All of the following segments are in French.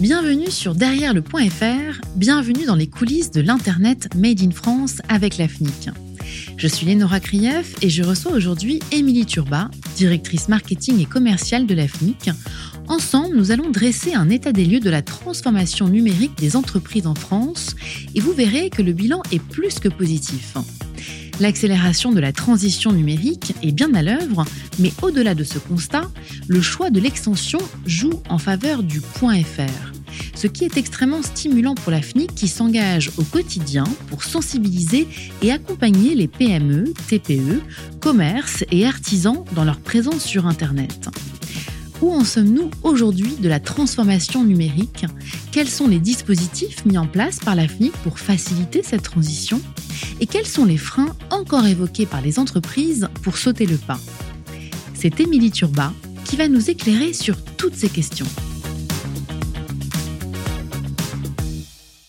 Bienvenue sur derrierelepoint.fr, bienvenue dans les coulisses de l'Internet Made in France avec l'AFNIC. Je suis Lénora Krieff et je reçois aujourd'hui Émilie Turbat, directrice marketing et commerciale de l'AFNIC. Ensemble, nous allons dresser un état des lieux de la transformation numérique des entreprises en France et vous verrez que le bilan est plus que positif. L'accélération de la transition numérique est bien à l'œuvre, mais au-delà de ce constat, le choix de l'extension joue en faveur du .fr, ce qui est extrêmement stimulant pour l'AFNIC qui s'engage au quotidien pour sensibiliser et accompagner les PME, TPE, commerces et artisans dans leur présence sur Internet. Où en sommes-nous aujourd'hui de la transformation numérique ? Quels sont les dispositifs mis en place par l'AFNIC pour faciliter cette transition ? Et quels sont les freins encore évoqués par les entreprises pour sauter le pas ? C'est Émilie Turbat qui va nous éclairer sur toutes ces questions.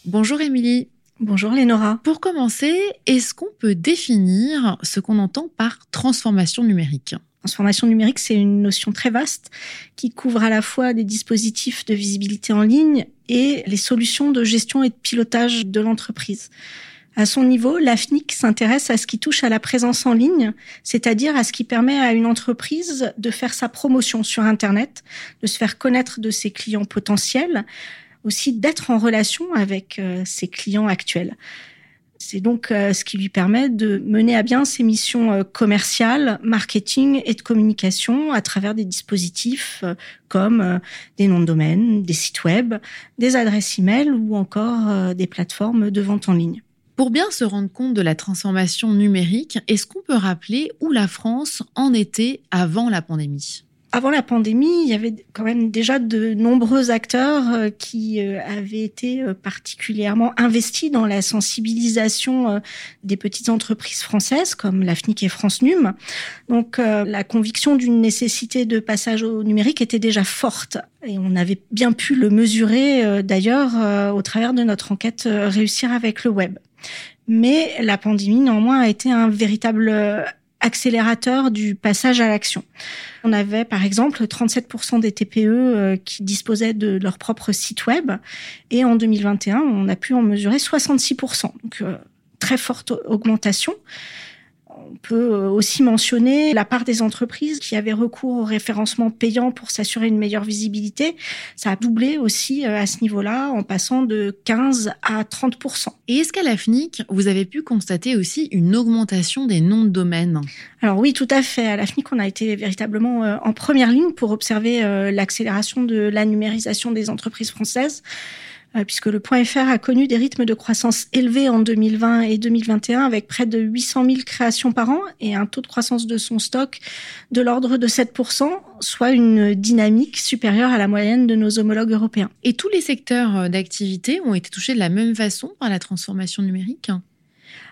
Bonjour Émilie. Bonjour Lénora. Pour commencer, est-ce qu'on peut définir ce qu'on entend par transformation numérique ? Transformation numérique, c'est une notion très vaste qui couvre à la fois des dispositifs de visibilité en ligne et les solutions de gestion et de pilotage de l'entreprise. À son niveau, l'AFNIC s'intéresse à ce qui touche à la présence en ligne, c'est-à-dire à ce qui permet à une entreprise de faire sa promotion sur Internet, de se faire connaître de ses clients potentiels, aussi d'être en relation avec ses clients actuels. C'est donc ce qui lui permet de mener à bien ses missions commerciales, marketing et de communication à travers des dispositifs comme des noms de domaine, des sites web, des adresses e-mail ou encore des plateformes de vente en ligne. Pour bien se rendre compte de la transformation numérique, est-ce qu'on peut rappeler où la France en était avant la pandémie ? Avant la pandémie, il y avait quand même déjà de nombreux acteurs qui avaient été particulièrement investis dans la sensibilisation des petites entreprises françaises comme l'AFNIC et France NUM. Donc la conviction d'une nécessité de passage au numérique était déjà forte et on avait bien pu le mesurer d'ailleurs au travers de notre enquête Réussir avec le web. Mais la pandémie néanmoins a été un véritable accélérateur du passage à l'action. On avait par exemple 37% des TPE qui disposaient de leur propre site web et en 2021, on a pu en mesurer 66%, donc très forte augmentation. On peut aussi mentionner la part des entreprises qui avaient recours au référencement payant pour s'assurer une meilleure visibilité. Ça a doublé aussi à ce niveau-là, en passant de 15 à 30%. Et est-ce qu'à l'AFNIC, vous avez pu constater aussi une augmentation des noms de domaine ? Alors oui, tout à fait. À l'AFNIC, on a été véritablement en première ligne pour observer l'accélération de la numérisation des entreprises françaises, puisque le .fr a connu des rythmes de croissance élevés en 2020 et 2021 avec près de 800 000 créations par an et un taux de croissance de son stock de l'ordre de 7%, soit une dynamique supérieure à la moyenne de nos homologues européens. Et tous les secteurs d'activité ont été touchés de la même façon par la transformation numérique ?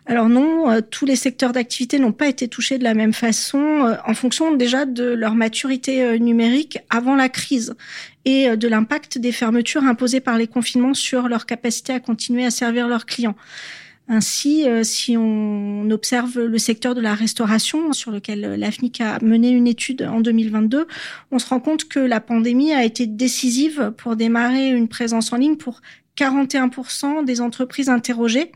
Alors non, tous les secteurs d'activité n'ont pas été touchés de la même façon en fonction déjà de leur maturité numérique avant la crise et de l'impact des fermetures imposées par les confinements sur leur capacité à continuer à servir leurs clients. Ainsi, si on observe le secteur de la restauration sur lequel l'AFNIC a mené une étude en 2022, on se rend compte que la pandémie a été décisive pour démarrer une présence en ligne pour 41% des entreprises interrogées.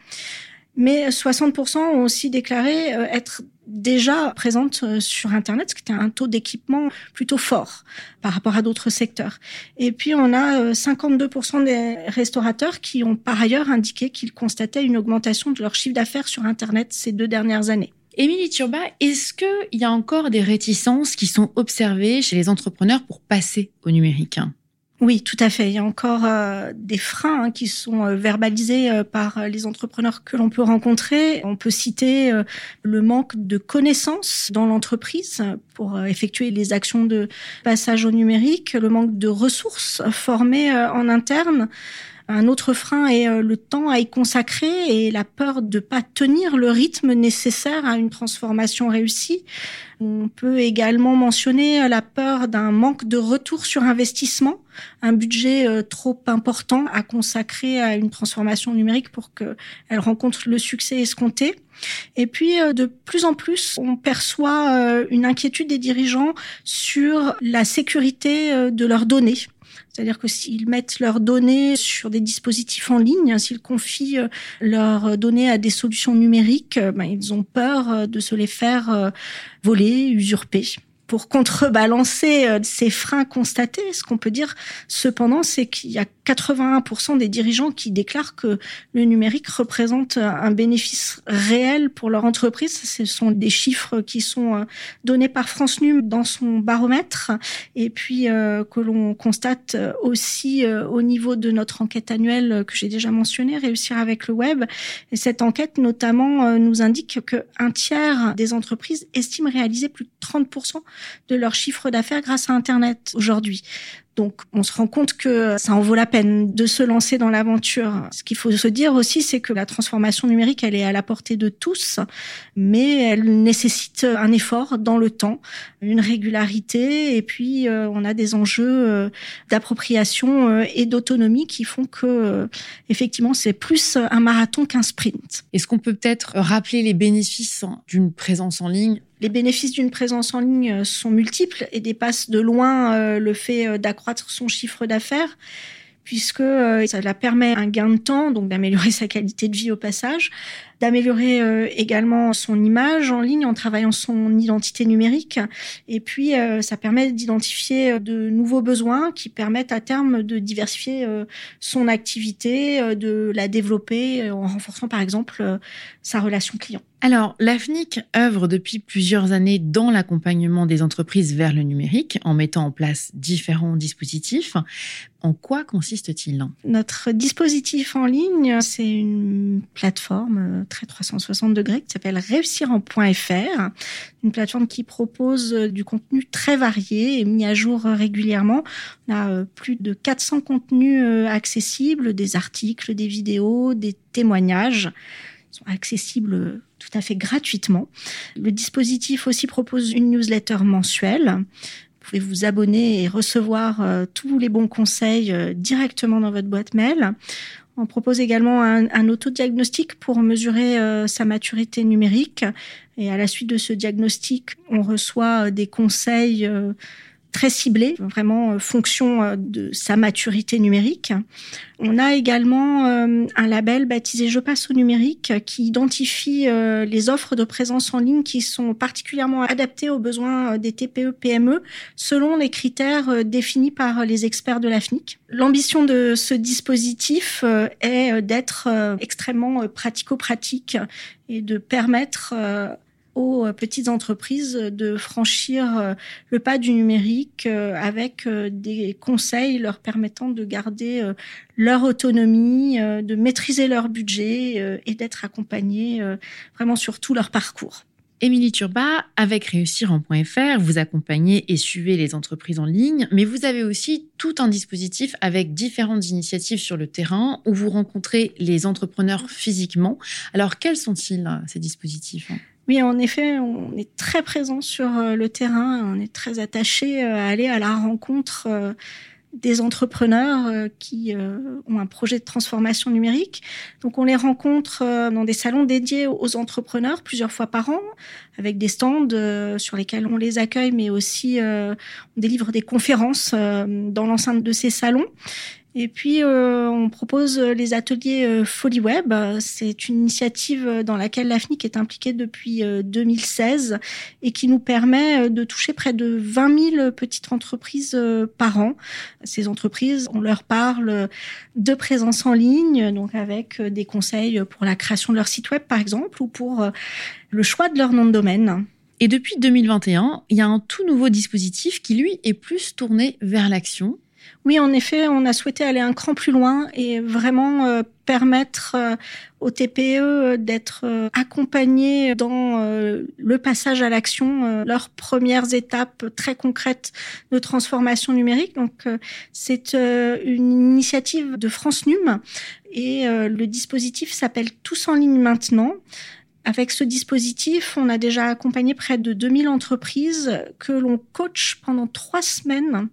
Mais 60% ont aussi déclaré être déjà présentes sur Internet, ce qui était un taux d'équipement plutôt fort par rapport à d'autres secteurs. Et puis, on a 52% des restaurateurs qui ont par ailleurs indiqué qu'ils constataient une augmentation de leur chiffre d'affaires sur Internet ces 2 dernières années. Émilie Turbat, est-ce qu'il y a encore des réticences qui sont observées chez les entrepreneurs pour passer au numérique ? Oui, tout à fait. Il y a encore des freins qui sont verbalisés par les entrepreneurs que l'on peut rencontrer. On peut citer le manque de connaissances dans l'entreprise pour effectuer les actions de passage au numérique, le manque de ressources formées en interne. Un autre frein est le temps à y consacrer et la peur de pas tenir le rythme nécessaire à une transformation réussie. On peut également mentionner la peur d'un manque de retour sur investissement, un budget trop important à consacrer à une transformation numérique pour qu'elle rencontre le succès escompté. Et puis, de plus en plus, on perçoit une inquiétude des dirigeants sur la sécurité de leurs données. C'est-à-dire que s'ils mettent leurs données sur des dispositifs en ligne, s'ils confient leurs données à des solutions numériques, ben, ils ont peur de se les faire voler, usurper. Pour contrebalancer ces freins constatés, ce qu'on peut dire cependant, c'est qu'il y a 81% des dirigeants qui déclarent que le numérique représente un bénéfice réel pour leur entreprise. Ce sont des chiffres qui sont donnés par France NUM dans son baromètre et puis que l'on constate aussi au niveau de notre enquête annuelle que j'ai déjà mentionnée, réussir avec le web. Et cette enquête notamment nous indique qu'un tiers des entreprises estiment réaliser plus de 30% de leur chiffre d'affaires grâce à Internet aujourd'hui. Donc, on se rend compte que ça en vaut la peine de se lancer dans l'aventure. Ce qu'il faut se dire aussi, c'est que la transformation numérique, elle est à la portée de tous, mais elle nécessite un effort dans le temps, une régularité, et puis on a des enjeux d'appropriation et d'autonomie qui font que, effectivement, c'est plus un marathon qu'un sprint. Est-ce qu'on peut peut-être rappeler les bénéfices d'une présence en ligne ? Les bénéfices d'une présence en ligne sont multiples et dépassent de loin le fait d'accroître son chiffre d'affaires, puisque ça la permet un gain de temps, donc d'améliorer sa qualité de vie au passage, d'améliorer également son image en ligne en travaillant son identité numérique. Et puis, ça permet d'identifier de nouveaux besoins qui permettent à terme de diversifier son activité, de la développer en renforçant par exemple sa relation client. Alors, l'AFNIC œuvre depuis plusieurs années dans l'accompagnement des entreprises vers le numérique en mettant en place différents dispositifs. En quoi consiste-t-il ? Notre dispositif en ligne, c'est une plateforme très 360 degrés qui s'appelle réussir-en.fr, une plateforme qui propose du contenu très varié et mis à jour régulièrement. On a plus de 400 contenus accessibles, des articles, des vidéos, des témoignages. Ils sont accessibles tout à fait gratuitement. Le dispositif aussi propose une newsletter mensuelle. Vous pouvez vous abonner et recevoir tous les bons conseils directement dans votre boîte mail. On propose également un autodiagnostic pour mesurer sa maturité numérique. Et à la suite de ce diagnostic, on reçoit des conseils très ciblés, vraiment fonction de sa maturité numérique. On a également un label baptisé « Je passe au numérique » qui identifie les offres de présence en ligne qui sont particulièrement adaptées aux besoins des TPE/PME selon les critères définis par les experts de l'AFNIC. L'ambition de ce dispositif est d'être extrêmement pratico-pratique et de permettre aux petites entreprises de franchir le pas du numérique avec des conseils leur permettant de garder leur autonomie, de maîtriser leur budget et d'être accompagnées vraiment sur tout leur parcours. Émilie Turbat, avec réussir-en.fr, vous accompagnez et suivez les entreprises en ligne, mais vous avez aussi tout un dispositif avec différentes initiatives sur le terrain où vous rencontrez les entrepreneurs physiquement. Alors, quels sont-ils, ces dispositifs ? Oui, en effet, on est très présent sur le terrain, on est très attaché à aller à la rencontre des entrepreneurs qui ont un projet de transformation numérique. Donc, on les rencontre dans des salons dédiés aux entrepreneurs plusieurs fois par an, avec des stands sur lesquels on les accueille, mais aussi on délivre des conférences dans l'enceinte de ces salons. Et puis, on propose les ateliers Foliweb. C'est une initiative dans laquelle l'AFNIC est impliquée depuis 2016 et qui nous permet de toucher près de 20 000 petites entreprises par an. Ces entreprises, on leur parle de présence en ligne, donc avec des conseils pour la création de leur site web, par exemple, ou pour le choix de leur nom de domaine. Et depuis 2021, il y a un tout nouveau dispositif qui, lui, est plus tourné vers l'action. Oui, en effet, on a souhaité aller un cran plus loin et vraiment permettre aux TPE d'être accompagnés dans le passage à l'action, leurs premières étapes très concrètes de transformation numérique. Donc, c'est une initiative de France NUM et le dispositif s'appelle « Tous en ligne maintenant ». Avec ce dispositif, on a déjà accompagné près de 2000 entreprises que l'on coach pendant 3 semaines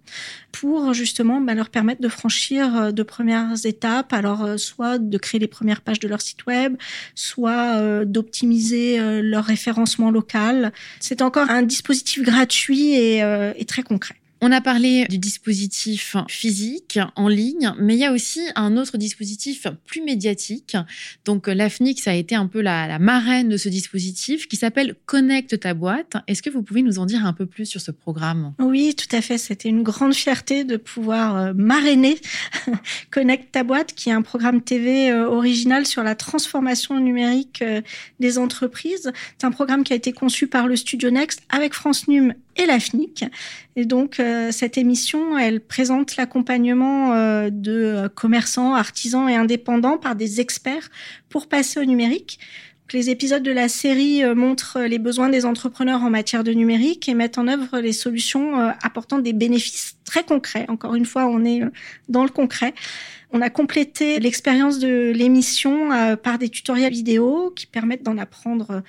pour justement leur permettre de franchir de premières étapes. Alors, soit de créer les premières pages de leur site web, soit d'optimiser leur référencement local. C'est encore un dispositif gratuit et très concret. On a parlé du dispositif physique en ligne, mais il y a aussi un autre dispositif plus médiatique. Donc l'AFNIC, ça a été un peu la marraine de ce dispositif qui s'appelle Connect Ta Boîte. Est-ce que vous pouvez nous en dire un peu plus sur ce programme ? Oui, tout à fait. C'était une grande fierté de pouvoir marrainer Connect Ta Boîte, qui est un programme TV original sur la transformation numérique des entreprises. C'est un programme qui a été conçu par le Studio Next avec France NUM et l'AFNIC. Et donc, cette émission, elle présente l'accompagnement de commerçants, artisans et indépendants par des experts pour passer au numérique. Donc, les épisodes de la série montrent les besoins des entrepreneurs en matière de numérique et mettent en œuvre les solutions apportant des bénéfices très concrets. Encore une fois, on est dans le concret. On a complété l'expérience de l'émission par des tutoriels vidéo qui permettent d'en apprendre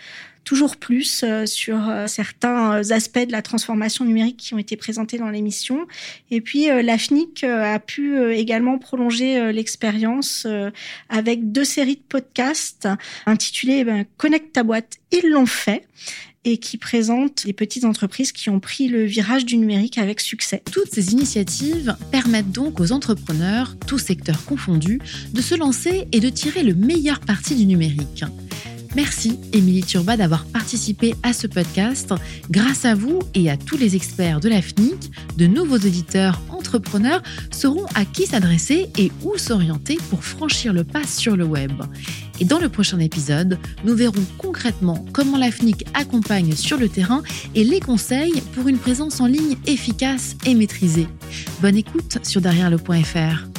toujours plus sur certains aspects de la transformation numérique qui ont été présentés dans l'émission. Et puis, l'AFNIC a pu également prolonger l'expérience avec 2 séries de podcasts intitulées « Connect ta boîte ». Ils l'ont fait et qui présente les petites entreprises qui ont pris le virage du numérique avec succès. Toutes ces initiatives permettent donc aux entrepreneurs, tous secteurs confondus, de se lancer et de tirer le meilleur parti du numérique. Merci Émilie Turbat d'avoir participé à ce podcast. Grâce à vous et à tous les experts de l'AFNIC, de nouveaux auditeurs entrepreneurs sauront à qui s'adresser et où s'orienter pour franchir le pas sur le web. Et dans le prochain épisode, nous verrons concrètement comment l'AFNIC accompagne sur le terrain et les conseils pour une présence en ligne efficace et maîtrisée. Bonne écoute sur derrière le.fr.